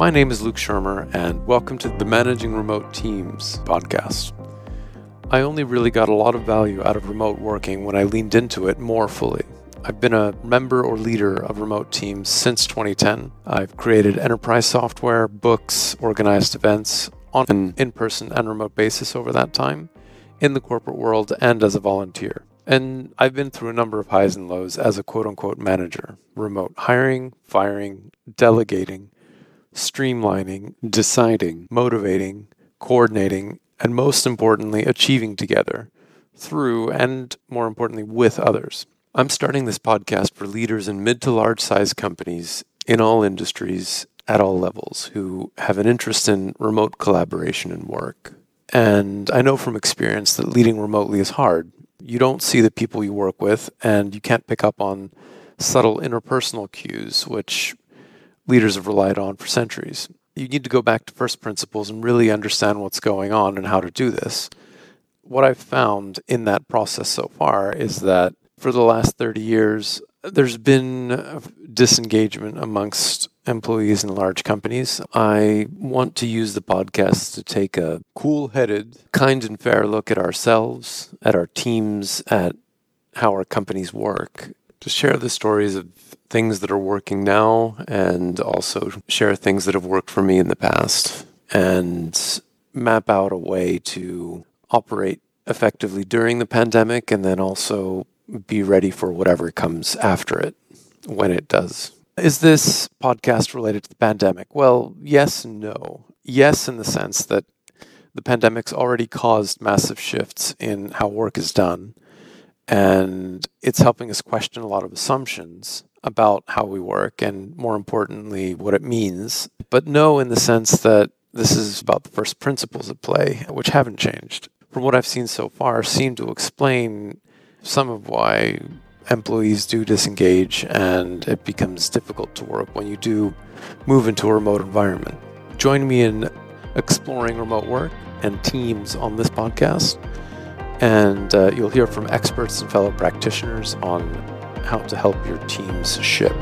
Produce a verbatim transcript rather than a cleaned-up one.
My name is Luke Schirmer, and welcome to the Managing Remote Teams podcast. I only really got a lot of value out of remote working when I leaned into it more fully. I've been a member or leader of remote teams since twenty ten. I've created enterprise software, books, organized events on an in-person and remote basis over that time, in the corporate world and as a volunteer. And I've been through a number of highs and lows as a quote-unquote manager. Remote hiring, firing, delegating, streamlining, deciding, motivating, coordinating, and most importantly, achieving together through and, more importantly, with others. I'm starting this podcast for leaders in mid to large size companies in all industries at all levels who have an interest in remote collaboration and work. And I know from experience that leading remotely is hard. You don't see the people you work with, and you can't pick up on subtle interpersonal cues, which leaders have relied on for centuries. You need to go back to first principles and really understand what's going on and how to do this. What I've found in that process so far is that for the last thirty years, there's been disengagement amongst employees in large companies. I want to use the podcast to take a cool-headed, kind and fair look at ourselves, at our teams, at how our companies work, to share the stories of things that are working now and also share things that have worked for me in the past and map out a way to operate effectively during the pandemic and then also be ready for whatever comes after it, when it does. Is this podcast related to the pandemic? Well, yes and no. Yes, in the sense that the pandemic's already caused massive shifts in how work is done, and it's helping us question a lot of assumptions about how we work and, more importantly, what it means. But no, in the sense that this is about the first principles at play, which haven't changed. From what I've seen so far, seem to explain some of why employees do disengage and it becomes difficult to work when you do move into a remote environment. Join me in exploring remote work and teams on this podcast, and uh, you'll hear from experts and fellow practitioners on how to help your teams ship.